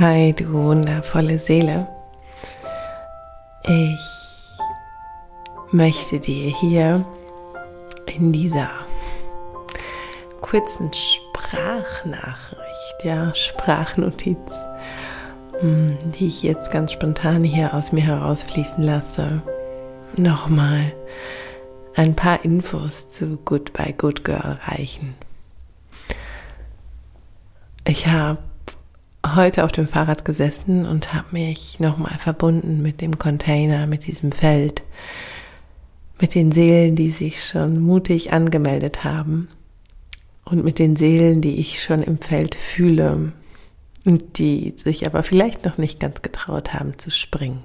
Hi, du wundervolle Seele. Ich möchte dir hier in dieser kurzen Sprachnachricht, Sprachnotiz, die ich jetzt ganz spontan hier aus mir herausfließen lasse, nochmal ein paar Infos zu Goodbye Good Girl reichen. Ich habe heute auf dem Fahrrad gesessen und habe mich nochmal verbunden mit dem Container, mit diesem Feld, mit den Seelen, die sich schon mutig angemeldet haben und mit den Seelen, die ich schon im Feld fühle und die sich aber vielleicht noch nicht ganz getraut haben zu springen.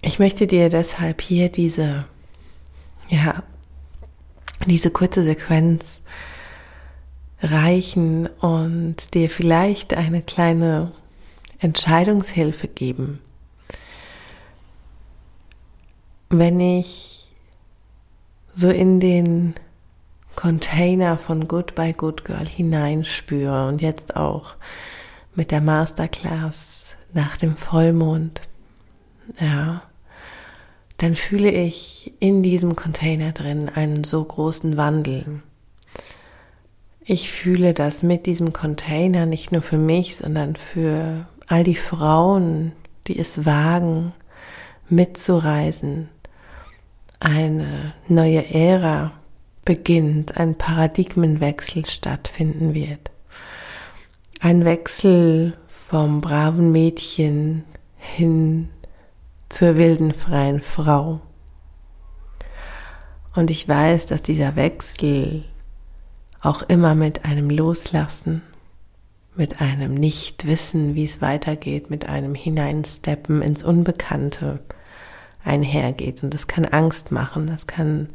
Ich möchte dir deshalb hier diese kurze Sequenz reichen und dir vielleicht eine kleine Entscheidungshilfe geben. Wenn ich so in den Container von Goodbye Good Girl hineinspüre und jetzt auch mit der Masterclass nach dem Vollmond, dann fühle ich in diesem Container drin einen so großen Wandel. Ich fühle, dass mit diesem Container nicht nur für mich, sondern für all die Frauen, die es wagen, mitzureisen, eine neue Ära beginnt, ein Paradigmenwechsel stattfinden wird. Ein Wechsel vom braven Mädchen hin zur wilden, freien Frau. Und ich weiß, dass dieser Wechsel auch immer mit einem Loslassen, mit einem Nichtwissen, wie es weitergeht, mit einem Hineinsteppen ins Unbekannte einhergeht. Und das kann Angst machen, das kann,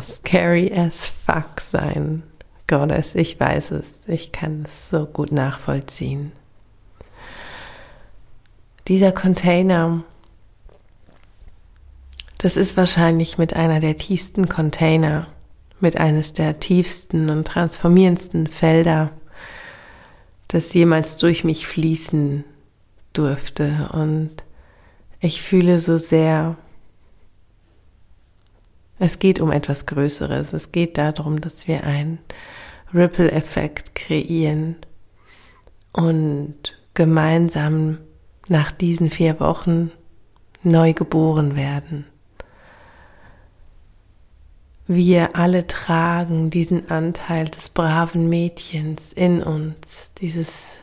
scary as fuck sein. Goddess, ich weiß es, ich kann es so gut nachvollziehen. Dieser Container, das ist wahrscheinlich mit einer der tiefsten Container, mit eines der tiefsten und transformierendsten Felder, das jemals durch mich fließen durfte. Und ich fühle so sehr, es geht um etwas Größeres. Es geht darum, dass wir einen Ripple-Effekt kreieren und gemeinsam nach diesen 4 Wochen neu geboren werden. Wir alle tragen diesen Anteil des braven Mädchens in uns, dieses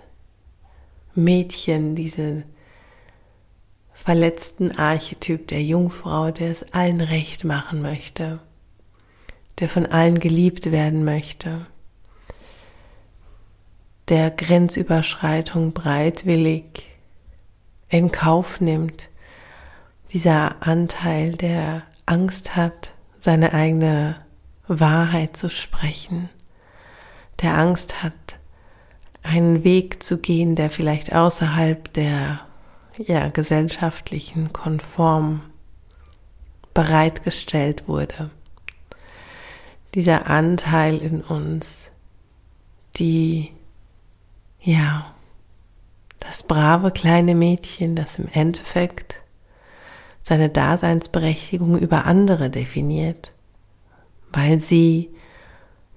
Mädchen, diesen verletzten Archetyp der Jungfrau, der es allen recht machen möchte, der von allen geliebt werden möchte, der Grenzüberschreitung bereitwillig in Kauf nimmt, dieser Anteil, der Angst hat, seine eigene Wahrheit zu sprechen, der Angst hat, einen Weg zu gehen, der vielleicht außerhalb der gesellschaftlichen Konform bereitgestellt wurde. Dieser Anteil in uns, die, das brave kleine Mädchen, das im Endeffekt seine Daseinsberechtigung über andere definiert, weil sie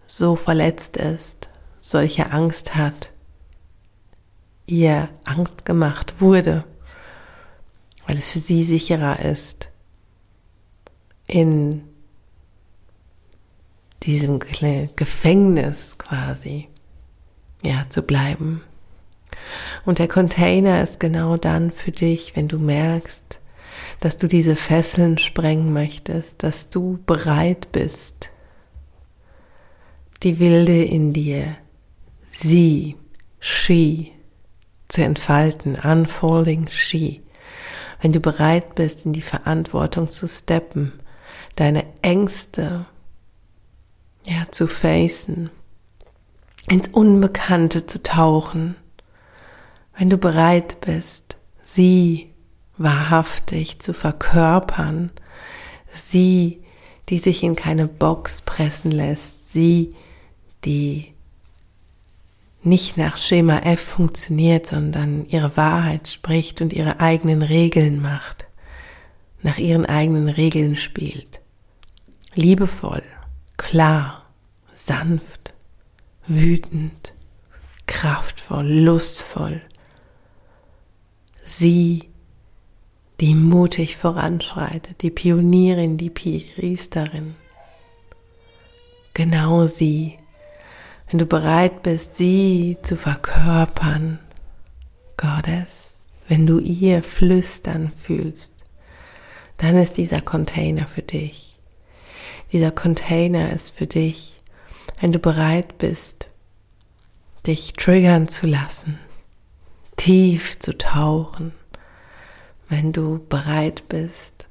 so verletzt ist, solche Angst hat, ihr Angst gemacht wurde, weil es für sie sicherer ist, in diesem Gefängnis quasi zu bleiben. Und der Container ist genau dann für dich, wenn du merkst, dass du diese Fesseln sprengen möchtest, dass du bereit bist, die Wilde in dir, she, zu entfalten, unfolding she. Wenn du bereit bist, in die Verantwortung zu steppen, deine Ängste, zu facen, ins Unbekannte zu tauchen, wenn du bereit bist, sie wahrhaftig zu verkörpern, sie, die sich in keine Box pressen lässt, sie, die nicht nach Schema F funktioniert, sondern ihre Wahrheit spricht und ihre eigenen Regeln macht, nach ihren eigenen Regeln spielt. Liebevoll, klar, sanft, wütend, kraftvoll, lustvoll. Sie, die mutig voranschreitet, die Pionierin, die Priesterin. Genau sie. Wenn du bereit bist, sie zu verkörpern, Goddess, wenn du ihr flüstern fühlst, dann ist dieser Container für dich. Dieser Container ist für dich, wenn du bereit bist, dich triggern zu lassen, tief zu tauchen, wenn du bereit bist,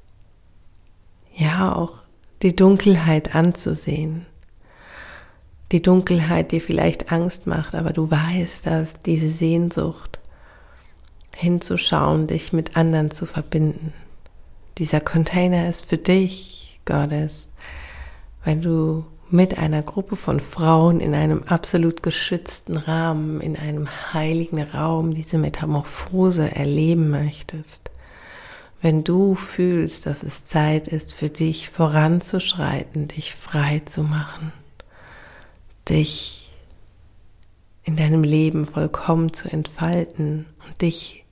ja auch die Dunkelheit anzusehen. Die Dunkelheit dir vielleicht Angst macht, aber du weißt, dass diese Sehnsucht hinzuschauen, dich mit anderen zu verbinden. Dieser Container ist für dich, Goddess, wenn du mit einer Gruppe von Frauen in einem absolut geschützten Rahmen, in einem heiligen Raum diese Metamorphose erleben möchtest. Wenn du fühlst, dass es Zeit ist, für dich voranzuschreiten, dich frei zu machen, dich in deinem Leben vollkommen zu entfalten und dich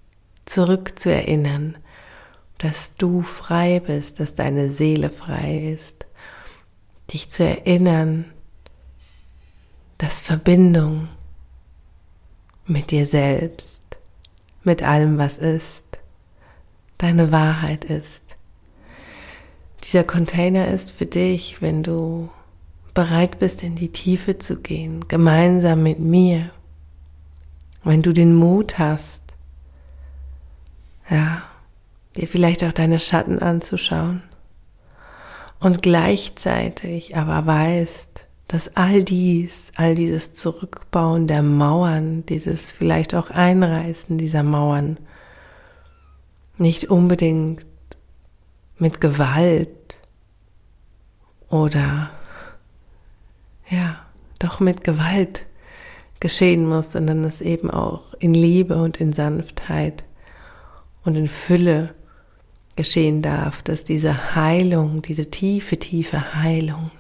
zurückzuerinnern, dass du frei bist, dass deine Seele frei ist. Dich zu erinnern, dass Verbindung mit dir selbst, mit allem, was ist, deine Wahrheit ist. Dieser Container ist für dich, wenn du bereit bist, in die Tiefe zu gehen, gemeinsam mit mir, wenn du den Mut hast, ja, dir vielleicht auch deine Schatten anzuschauen und gleichzeitig aber weißt, dass all dieses Zurückbauen der Mauern, dieses vielleicht auch Einreißen dieser Mauern nicht unbedingt mit Gewalt oder doch mit Gewalt geschehen muss, sondern es eben auch in Liebe und in Sanftheit und in Fülle geschehen darf, dass diese Heilung, diese tiefe, tiefe Heilung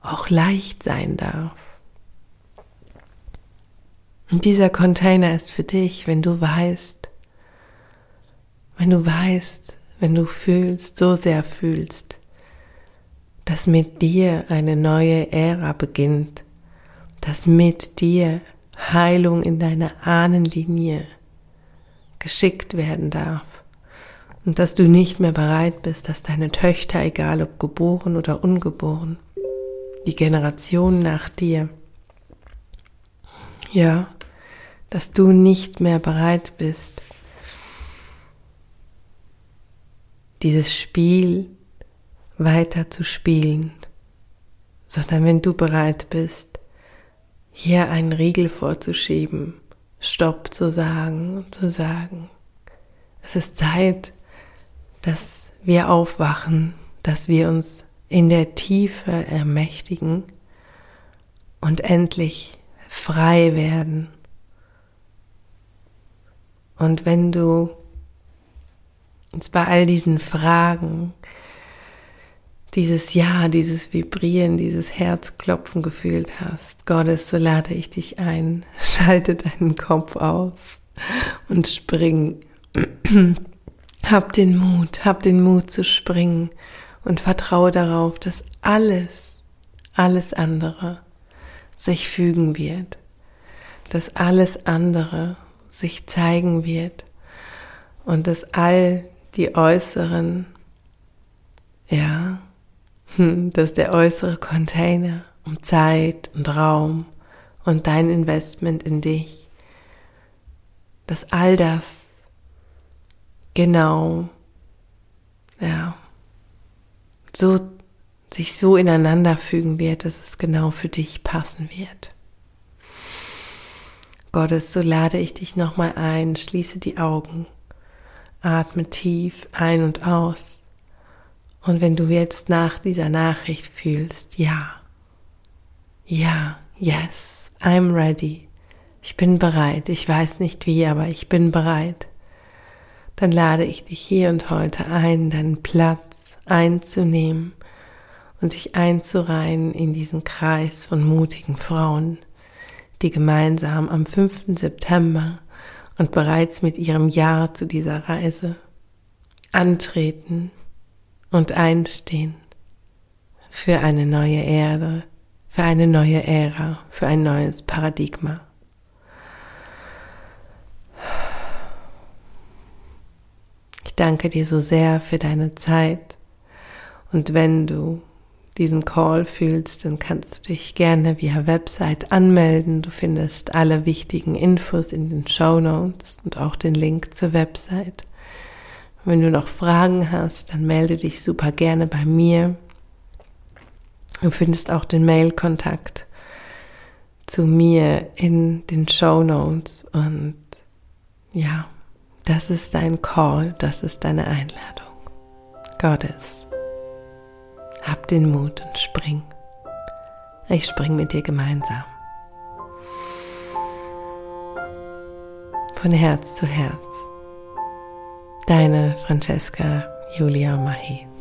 auch leicht sein darf. Und dieser Container ist für dich, wenn du fühlst, so sehr fühlst, dass mit dir eine neue Ära beginnt, dass mit dir Heilung in deine Ahnenlinie geschickt werden darf und dass du nicht mehr bereit bist, dass deine Töchter, egal ob geboren oder ungeboren, die Generation nach dir, ja, dass du nicht mehr bereit bist, dieses Spiel weiter zu spielen, sondern wenn du bereit bist, hier einen Riegel vorzuschieben, Stopp zu sagen und zu sagen, es ist Zeit, dass wir aufwachen, dass wir uns in der Tiefe ermächtigen und endlich frei werden. Und wenn du jetzt bei all diesen Fragen dieses Ja, dieses Vibrieren, dieses Herzklopfen gefühlt hast, Goddess, so lade ich dich ein, schalte deinen Kopf auf und spring. Hab den Mut zu springen und vertraue darauf, dass alles andere sich fügen wird, dass alles andere sich zeigen wird und dass all die äußeren, ja, dass der äußere Container um Zeit und Raum und dein Investment in dich, dass all das genau, ja, sich so ineinander fügen wird, dass es genau für dich passen wird. Gottes, so lade ich dich nochmal ein, schließe die Augen, atme tief ein und aus. Und wenn du jetzt nach dieser Nachricht fühlst, ja, yes, I'm ready, Ich bin bereit, ich weiß nicht wie, aber ich bin bereit. Dann lade ich dich hier und heute ein, deinen Platz einzunehmen und dich einzureihen in diesen Kreis von mutigen Frauen, die gemeinsam am 5. September und bereits mit ihrem Ja zu dieser Reise antreten und einstehen für eine neue Erde, für eine neue Ära, für ein neues Paradigma. Ich danke dir so sehr für deine Zeit und wenn du diesen Call fühlst, dann kannst du dich gerne via Website anmelden. Du findest alle wichtigen Infos in den Shownotes und auch den Link zur Website. Wenn du noch Fragen hast, dann melde dich super gerne bei mir. Du findest auch den Mail-Kontakt zu mir in den Shownotes und ja, das ist dein Call, das ist deine Einladung. Goddess, hab den Mut und spring. Ich spring mit dir gemeinsam. Von Herz zu Herz. Deine Francesca Julia Mahi.